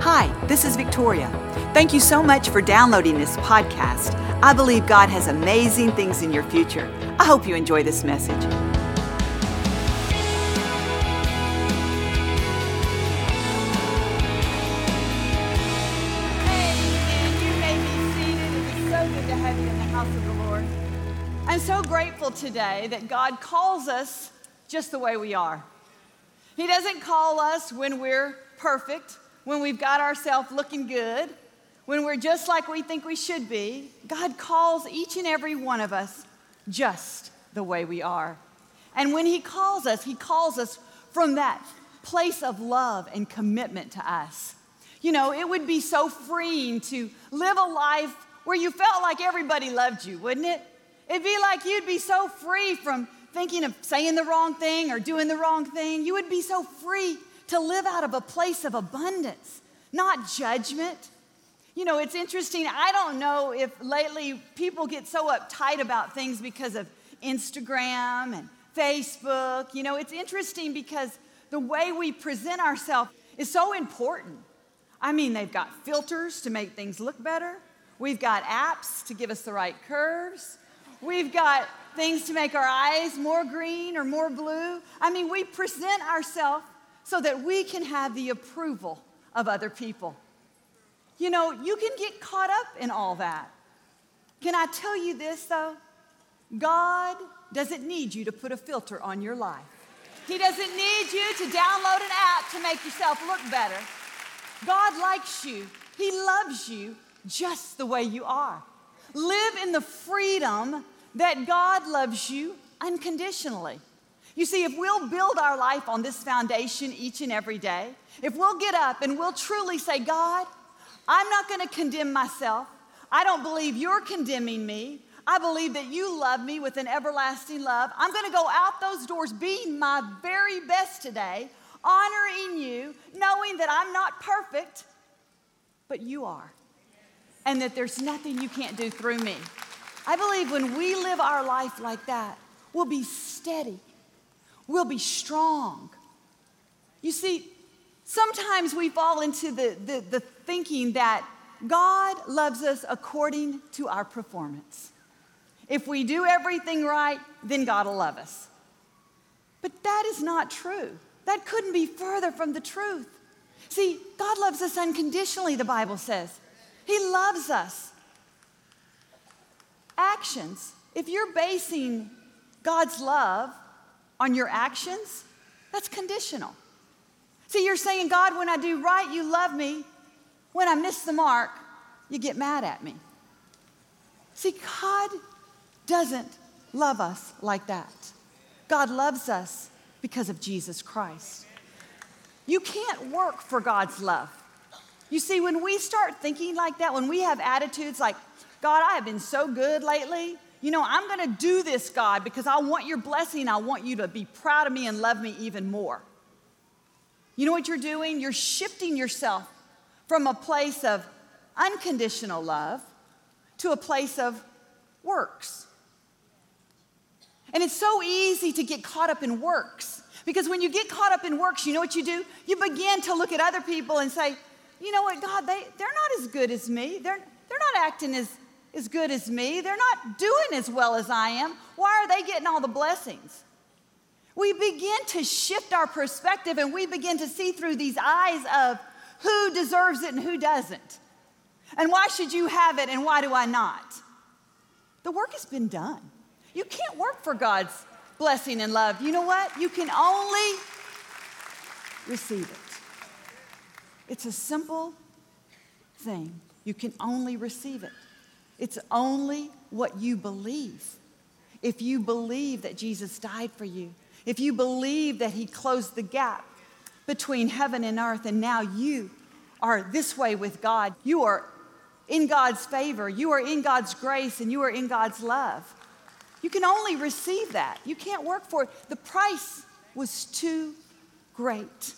Hi, this is Victoria. Thank you so much for downloading this podcast. I believe God has amazing things in your future. I hope you enjoy this message. Amen. You may be seated. It is so good to have you in the house of the Lord. I'm so grateful today that God calls us just the way we are. He doesn't call us when we're perfect, when we've got ourselves looking good, when we're just like we think we should be. God calls each and every one of us just the way we are. And when He calls us from that place of love and commitment to us. You know, it would be so freeing to live a life where you felt like everybody loved you, wouldn't it? It'd be like you'd be so free from thinking of saying the wrong thing or doing the wrong thing. You would be so free to live out of a place of abundance, not judgment. You know, it's interesting. I don't know if lately people get so uptight about things because of Instagram and Facebook. You know, it's interesting because the way we present ourselves is so important. I mean, they've got filters to make things look better. We've got apps to give us the right curves. We've got things to make our eyes more green or more blue. I mean, we present ourselves so that we can have the approval of other people. You know, you can get caught up in all that. Can I tell you this, though? God doesn't need you to put a filter on your life. He doesn't need you to download an app to make yourself look better. God likes you. He loves you just the way you are. Live in the freedom that God loves you unconditionally. You see, if we'll build our life on this foundation each and every day, if we'll get up and we'll truly say, God, I'm not going to condemn myself. I don't believe you're condemning me. I believe that you love me with an everlasting love. I'm going to go out those doors being my very best today, honoring you, knowing that I'm not perfect, but you are, and that there's nothing you can't do through me. I believe when we live our life like that, we'll be steady. We'll be strong. You see, sometimes we fall into the thinking that God loves us according to our performance. If we do everything right, then God will love us. But that is not true. That couldn't be further from the truth. See, God loves us unconditionally, the Bible says. He loves us. Actions. If you're basing God's love on your actions, that's conditional. See, you're saying, God, when I do right, you love me. When I miss the mark, you get mad at me. See, God doesn't love us like that. God loves us because of Jesus Christ. You can't work for God's love. You see, when we start thinking like that, when we have attitudes like, God, I have been so good lately. You know, I'm going to do this, God, because I want your blessing. I want you to be proud of me and love me even more. You know what you're doing? You're shifting yourself from a place of unconditional love to a place of works. And it's so easy to get caught up in works, because when you get caught up in works, you know what you do? You begin to look at other people and say, you know what, God, they're not as good as me. They're not acting as good as me. They're not doing as well as I am. Why are they getting all the blessings? We begin to shift our perspective, and we begin to see through these eyes of who deserves it and who doesn't. And why should you have it and why do I not? The work has been done. You can't work for God's blessing and love. You know what? You can only receive it. It's a simple thing. You can only receive it. It's only what you believe. If you believe that Jesus died for you, if you believe that he closed the gap between heaven and earth, and now you are this way with God, you are in God's favor, you are in God's grace, and you are in God's love. You can only receive that. You can't work for it. The price was too great.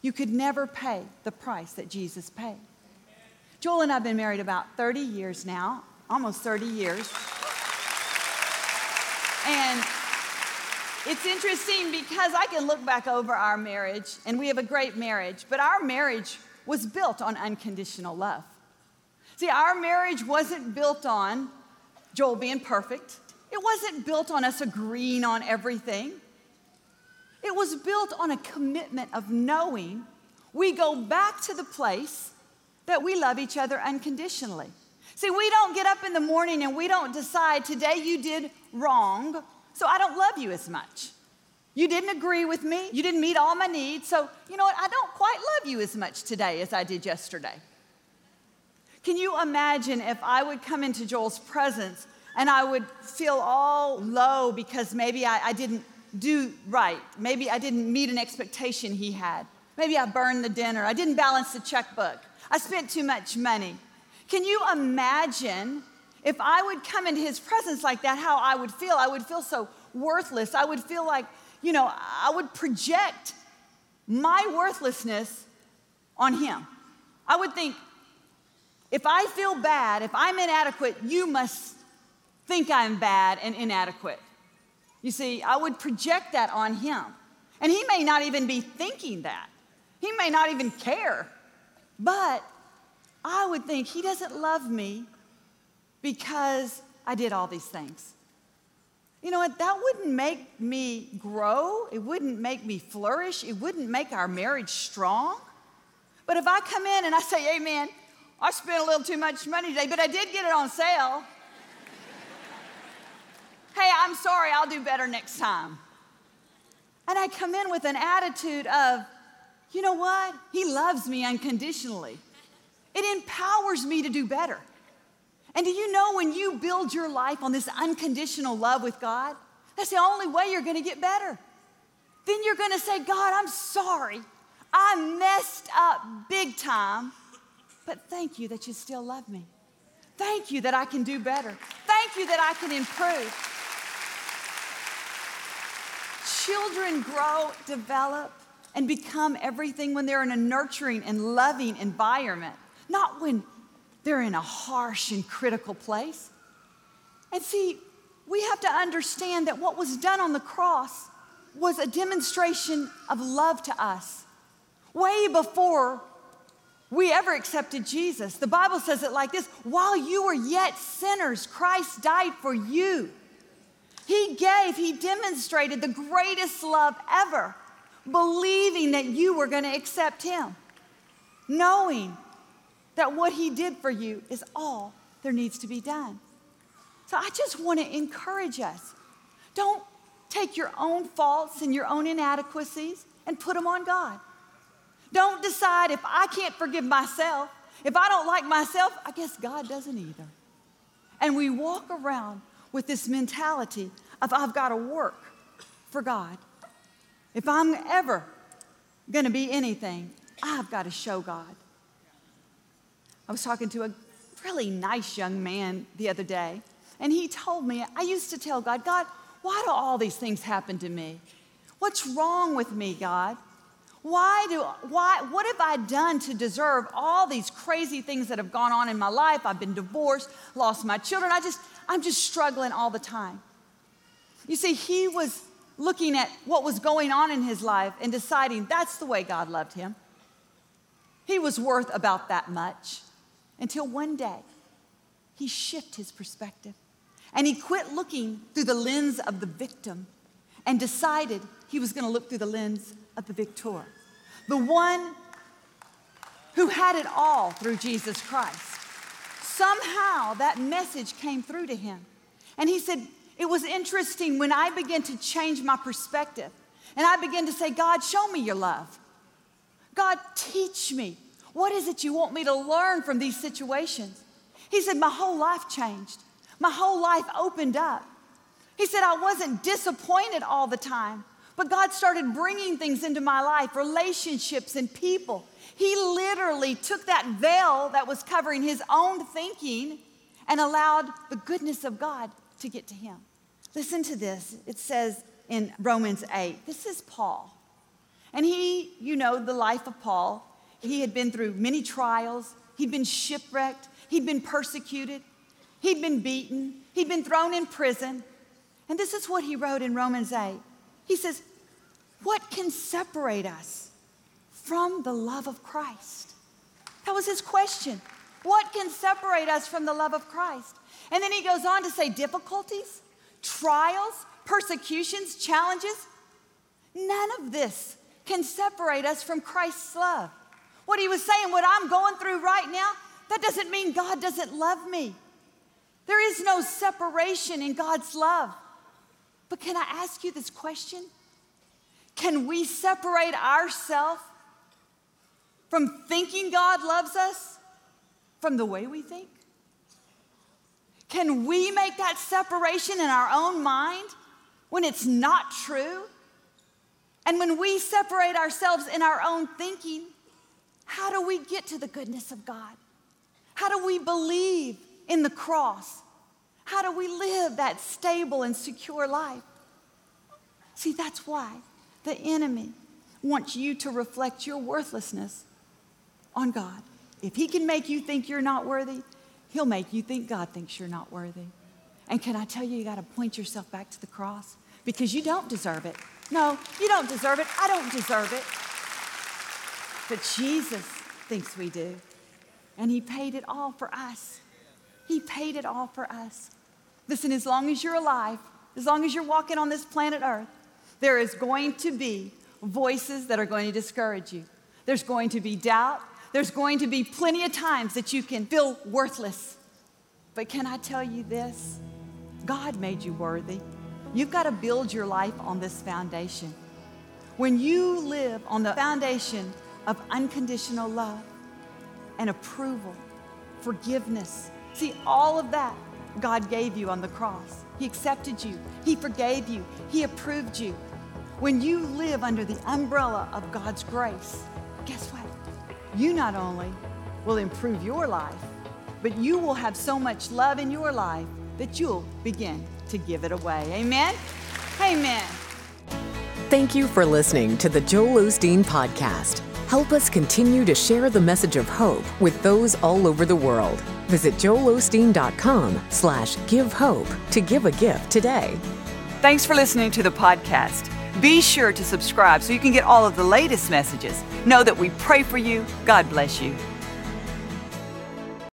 You could never pay the price that Jesus paid. Joel and I have been married about 30 years now, almost 30 years. And it's interesting because I can look back over our marriage, and we have a great marriage, but our marriage was built on unconditional love. See, our marriage wasn't built on Joel being perfect. It wasn't built on us agreeing on everything. It was built on a commitment of knowing we go back to the place that we love each other unconditionally. See, we don't get up in the morning and we don't decide, today you did wrong, so I don't love you as much. You didn't agree with me. You didn't meet all my needs. So, you know what? I don't quite love you as much today as I did yesterday. Can you imagine if I would come into Joel's presence and I would feel all low because maybe I didn't do right. Maybe I didn't meet an expectation he had. Maybe I burned the dinner. I didn't balance the checkbook. I spent too much money. Can you imagine if I would come into his presence like that, how I would feel? I would feel so worthless. I would feel like, you know, I would project my worthlessness on him. I would think, if I feel bad, if I'm inadequate, you must think I'm bad and inadequate. You see, I would project that on him. And he may not even be thinking that. He may not even care. But I would think he doesn't love me because I did all these things. You know what? That wouldn't make me grow. It wouldn't make me flourish. It wouldn't make our marriage strong. But if I come in and I say, hey, man, I spent a little too much money today, but I did get it on sale. Hey, I'm sorry, I'll do better next time. And I come in with an attitude of, you know what? He loves me unconditionally. It empowers me to do better. And do you know when you build your life on this unconditional love with God, that's the only way you're going to get better. Then you're going to say, God, I'm sorry. I messed up big time, but thank you that you still love me. Thank you that I can do better. Thank you that I can improve. Children grow, develop, and become everything when they're in a nurturing and loving environment, not when they're in a harsh and critical place. And see, we have to understand that what was done on the cross was a demonstration of love to us way before we ever accepted Jesus. The Bible says it like this: while you were yet sinners, Christ died for you. He demonstrated the greatest love ever, believing that you were going to accept him, knowing that what he did for you is all there needs to be done. So I just want to encourage us. Don't take your own faults and your own inadequacies and put them on God. Don't decide, if I can't forgive myself, if I don't like myself, I guess God doesn't either. And we walk around with this mentality of, I've got to work for God. If I'm ever going to be anything, I've got to show God. I was talking to a really nice young man the other day, and he told me, I used to tell God, God, why do all these things happen to me? What's wrong with me, God? What have I done to deserve all these crazy things that have gone on in my life? I've been divorced, lost my children. I'm just struggling all the time. You see, he was looking at what was going on in his life and deciding that's the way God loved him. He was worth about that much, until one day he shifted his perspective and he quit looking through the lens of the victim and decided he was going to look through the lens of the victor, the one who had it all through Jesus Christ. Somehow that message came through to him. And he said, it was interesting when I began to change my perspective and I began to say, God, show me your love. God, teach me. What is it you want me to learn from these situations? He said, my whole life changed. My whole life opened up. He said, I wasn't disappointed all the time, but God started bringing things into my life, relationships and people. He literally took that veil that was covering his own thinking and allowed the goodness of God to get to him. Listen to this. It says in Romans 8, this is Paul. And he, you know, the life of Paul, he had been through many trials. He'd been shipwrecked. He'd been persecuted. He'd been beaten. He'd been thrown in prison. And this is what he wrote in Romans 8. He says, what can separate us from the love of Christ? That was his question. What can separate us from the love of Christ? And then he goes on to say difficulties, trials, persecutions, challenges. None of this can separate us from Christ's love. What he was saying, what I'm going through right now, that doesn't mean God doesn't love me. There is no separation in God's love. But can I ask you this question? Can we separate ourselves from thinking God loves us from the way we think? Can we make that separation in our own mind when it's not true? And when we separate ourselves in our own thinking, how do we get to the goodness of God? How do we believe in the cross? How do we live that stable and secure life? See, that's why the enemy wants you to reflect your worthlessness on God. If he can make you think you're not worthy, he'll make you think God thinks you're not worthy. And can I tell you got to point yourself back to the cross, because you don't deserve it. No, you don't deserve it. I don't deserve it. But Jesus thinks we do. And he paid it all for us. He paid it all for us. Listen, as long as you're alive, as long as you're walking on this planet Earth, there is going to be voices that are going to discourage you. There's going to be doubt. There's going to be plenty of times that you can feel worthless. But can I tell you this? God made you worthy. You've got to build your life on this foundation. When you live on the foundation of unconditional love and approval, forgiveness, see, all of that God gave you on the cross. He accepted you. He forgave you. He approved you. When you live under the umbrella of God's grace, guess what? You not only will improve your life, but you will have so much love in your life that you'll begin to give it away. Amen? Amen. Thank you for listening to the Joel Osteen Podcast. Help us continue to share the message of hope with those all over the world. Visit joelosteen.com/givehope to give a gift today. Thanks for listening to the podcast. Be sure to subscribe so you can get all of the latest messages. Know that we pray for you. God bless you.